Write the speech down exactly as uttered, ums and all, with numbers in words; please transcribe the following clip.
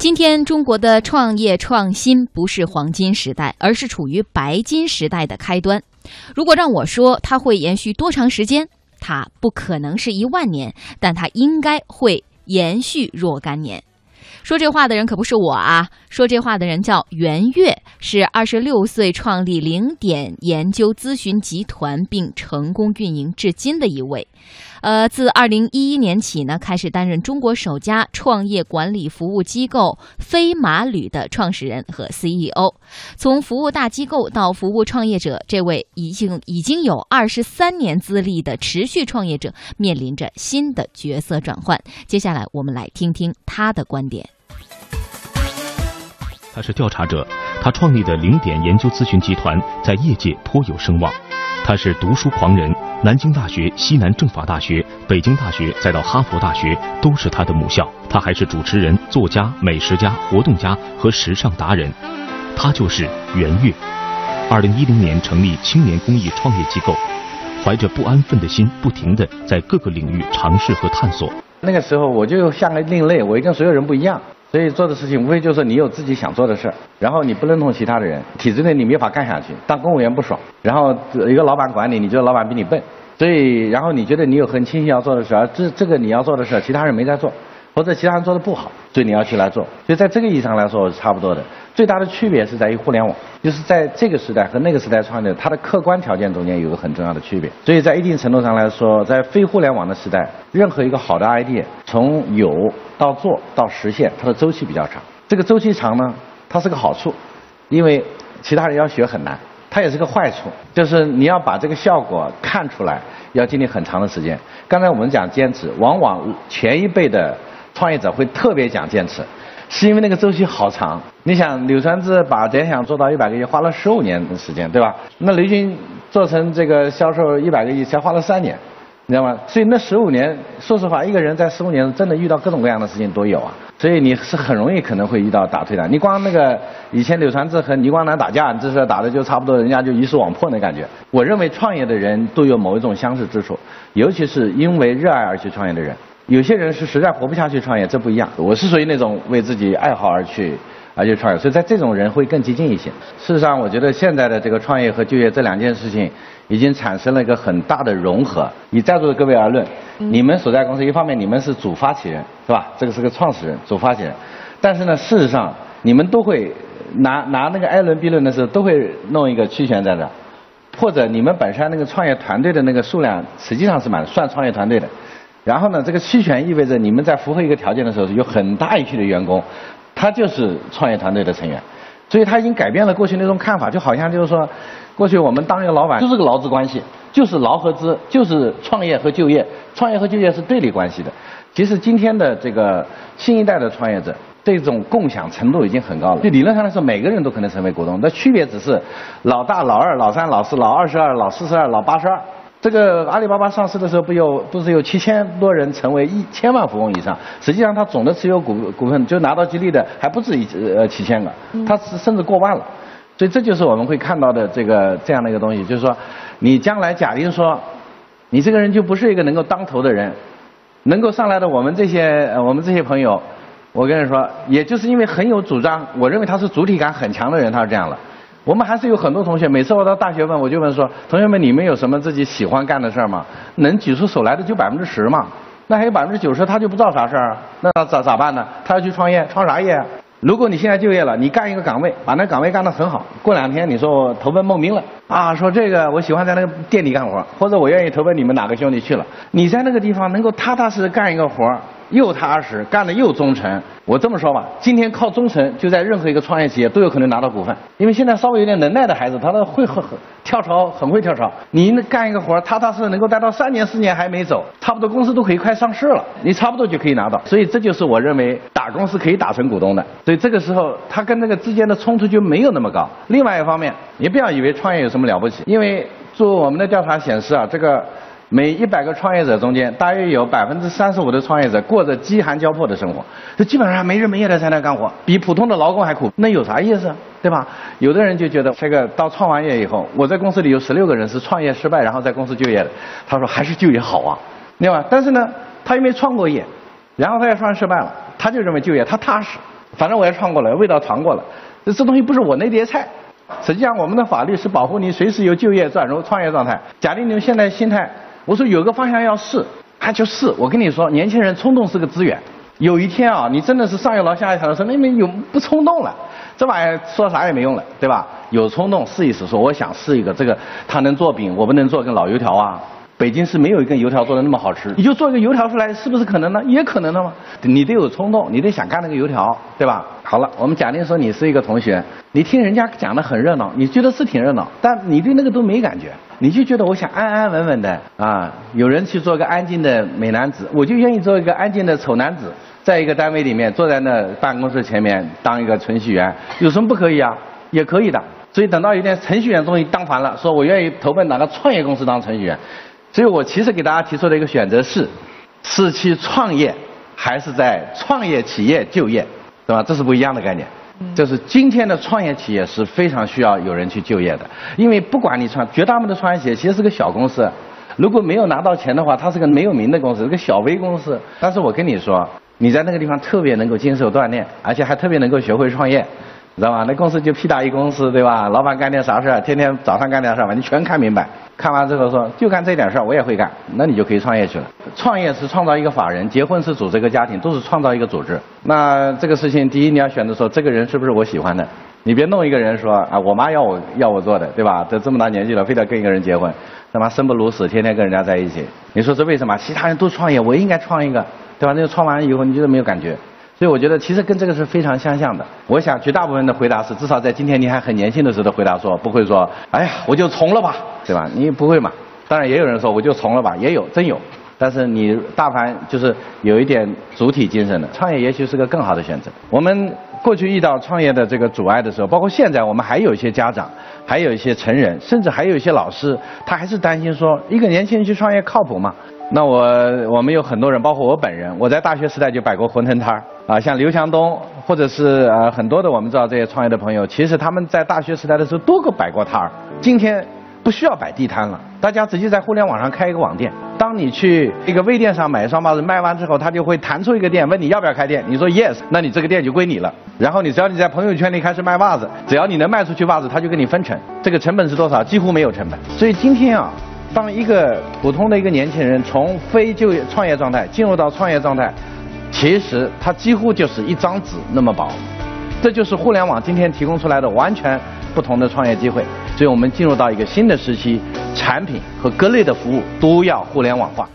今天中国的创业创新不是黄金时代，而是处于白金时代的开端。如果让我说它会延续多长时间，它不可能是一万年，但它应该会延续若干年。说这话的人可不是我啊，说这话的人叫袁岳，是二十六岁创立零点研究咨询集团并成功运营至今的一位。呃，自二零一一年起呢，开始担任中国首家创业管理服务机构飞马旅的创始人和 C E O。从服务大机构到服务创业者，这位已经已经有二十三年资历的持续创业者，面临着新的角色转换。接下来，我们来听听他的观点。他是调查者，他创立的零点研究咨询集团在业界颇有声望。他是读书狂人，南京大学、西南政法大学、北京大学，再到哈佛大学，都是他的母校。他还是主持人、作家、美食家、活动家和时尚达人。他就是袁岳。二零一零年成立青年公益创业机构，怀着不安分的心，不停地在各个领域尝试和探索。那个时候我就像个另类，我跟所有人不一样，所以做的事情无非就是你有自己想做的事，然后你不认同其他的人，体制内你没法干下去，当公务员不爽，然后一个老板管你，你觉得老板比你笨，所以然后你觉得你有很清晰要做的事，而这这个你要做的事其他人没在做，或者其他人做的不好，所以你要去来做。所以在这个意义上来说差不多的，最大的区别是在于互联网，就是在这个时代和那个时代创业它的客观条件中间有个很重要的区别。所以在一定程度上来说，在非互联网的时代，任何一个好的 idea 从有到做到实现它的周期比较长，这个周期长呢它是个好处，因为其他人要学很难，它也是个坏处，就是你要把这个效果看出来要经历很长的时间。刚才我们讲坚持，往往前一辈的创业者会特别讲坚持，是因为那个周期好长。你想柳传志把联想做到一百个亿花了十五年的时间，对吧？那雷军做成这个销售一百个亿才花了三年，你知道吗？所以那十五年，说实话，一个人在十五年真的遇到各种各样的事情都有啊。所以你是很容易可能会遇到打退堂。你光那个以前柳传志和倪光南打架，这事打的就差不多，人家就一视网破的感觉。我认为创业的人都有某一种相似之处，尤其是因为热爱而去创业的人。有些人是实在活不下去创业，这不一样。我是属于那种为自己爱好而去而去创业，所以在这种人会更激进一些。事实上，我觉得现在的这个创业和就业这两件事情已经产生了一个很大的融合。以在座的各位而论，你们所在公司一方面你们是主发起人，是吧？这个是个创始人、主发起人，但是呢，事实上你们都会拿拿那个 A 轮、B 轮的时候，都会弄一个期权在这，或者你们本身那个创业团队的那个数量实际上是蛮算创业团队的。然后呢，这个期权意味着你们在符合一个条件的时候，有很大一批的员工，他就是创业团队的成员，所以他已经改变了过去那种看法，就好像就是说，过去我们当一个老板就是个劳资关系，就是劳和资，就是创业和就业，创业和就业是对立关系的。其实今天的这个新一代的创业者，这种共享程度已经很高了。就理论上来说，每个人都可能成为股东，那区别只是老大、老二、老三、老四、老二十二、老四十二、老八十二。这个阿里巴巴上市的时候，不有不是有七千多人成为一千万富翁以上？实际上，它总的持有股股份就拿到激励的还不止一呃七千个，它甚至过万了。所以这就是我们会看到的这个这样的一个东西，就是说，你将来假定说，你这个人就不是一个能够当头的人，能够上来的我们这些我们这些朋友，我跟你说，也就是因为很有主张，我认为他是主体感很强的人，他是这样了。我们还是有很多同学，每次我到大学问，我就问说，同学们你们有什么自己喜欢干的事儿吗？能举出手来的就百分之十嘛，那还有百分之九十他就不知道啥事儿，那咋咋办呢？他要去创业，创啥业啊？如果你现在就业了，你干一个岗位，把那岗位干得很好，过两天你说我投奔孟明了啊，说这个我喜欢在那个店里干活，或者我愿意投奔你们哪个兄弟去了，你在那个地方能够踏踏实实干一个活，又踏实，干得又忠诚。我这么说吧，今天靠忠诚就在任何一个创业企业都有可能拿到股份，因为现在稍微有点能耐的孩子，他都会很跳槽，很会跳槽。你干一个活，踏踏实实能够待到三年四年还没走，差不多公司都可以快上市了，你差不多就可以拿到。所以这就是我认为打工是可以打成股东的。所以这个时候他跟那个之间的冲突就没有那么高。另外一方面，也不要以为创业有什么了不起，因为做我们的调查显示啊，这个每一百个创业者中间，大约有百分之三十五的创业者过着饥寒交迫的生活，就基本上没日没夜的在那干活，比普通的劳工还苦，那有啥意思啊？对吧？有的人就觉得这个到创完业以后，我在公司里有十六个人是创业失败然后在公司就业的，他说还是就业好啊，对吧？但是呢，他又没创过业，然后他也创失败了，他就认为就业他踏实。反正我也创过了，味道尝过了，这这东西不是我那碟菜。实际上，我们的法律是保护你随时有就业、转入创业状态。假定你们现在心态，我说有个方向要试，他就试。我跟你说，年轻人冲动是个资源。有一天啊，你真的是上有老下有小的时候，那没有不冲动了，这玩意儿说啥也没用了，对吧？有冲动试一试，说我想试一个这个，他能做饼，我不能做根老油条啊。北京市没有一根油条做的那么好吃，你就做一个油条出来，是不是可能呢？也可能的嘛。你得有冲动，你得想干那个油条，对吧？好了，我们假定说你是一个同学，你听人家讲的很热闹，你觉得是挺热闹，但你对那个都没感觉，你就觉得我想安安稳稳的啊。有人去做个安静的美男子，我就愿意做一个安静的丑男子，在一个单位里面坐在那办公室前面当一个程序员，有什么不可以啊？也可以的。所以等到有一天程序员终于当烦了，说我愿意投奔哪个创业公司当程序员。所以我其实给大家提出的一个选择是，是去创业，还是在创业企业就业，对吧？这是不一样的概念。就是今天的创业企业是非常需要有人去就业的，因为不管你创，绝大部分的创业企业其实是个小公司，如果没有拿到钱的话，它是个没有名的公司，是个小微公司。但是我跟你说，你在那个地方特别能够经受锻炼，而且还特别能够学会创业。知道吧？那公司就屁大一公司，对吧？老板干点啥事儿，天天早上干点啥吧，你全看明白。看完之后说，就干这点事儿，我也会干，那你就可以创业去了。创业是创造一个法人，结婚是组织一个家庭，都是创造一个组织。那这个事情，第一你要选择说，这个人是不是我喜欢的？你别弄一个人说啊，我妈要我要我做的，对吧？都这么大年纪了，非得跟一个人结婚，他妈生不如死，天天跟人家在一起。你说这为什么？其他人都创业，我应该创一个，对吧？那就创完以后，你觉得没有感觉。所以我觉得其实跟这个是非常相像的。我想绝大部分的回答是，至少在今天你还很年轻的时候的回答说，不会说，哎呀，我就从了吧，对吧？你不会嘛？当然也有人说我就从了吧，也有，真有。但是你大凡就是有一点主体精神的，创业也许是个更好的选择。我们过去遇到创业的这个阻碍的时候，包括现在我们还有一些家长，还有一些成人，甚至还有一些老师，他还是担心说，一个年轻人去创业靠谱吗？那我我们有很多人，包括我本人，我在大学时代就摆过馄饨摊儿啊，像刘强东或者是呃很多的我们知道这些创业的朋友，其实他们在大学时代的时候都给摆过摊儿。今天不需要摆地摊了，大家直接在互联网上开一个网店。当你去一个微店上买一双袜子，卖完之后，他就会弹出一个店问你要不要开店，你说 yes， 那你这个店就归你了。然后你只要你在朋友圈里开始卖袜子，只要你能卖出去袜子，他就给你分成。这个成本是多少？几乎没有成本。所以今天啊。当一个普通的一个年轻人从非就业创业状态进入到创业状态，其实他几乎就是一张纸那么薄，这就是互联网今天提供出来的完全不同的创业机会。所以我们进入到一个新的时期，产品和各类的服务都要互联网化。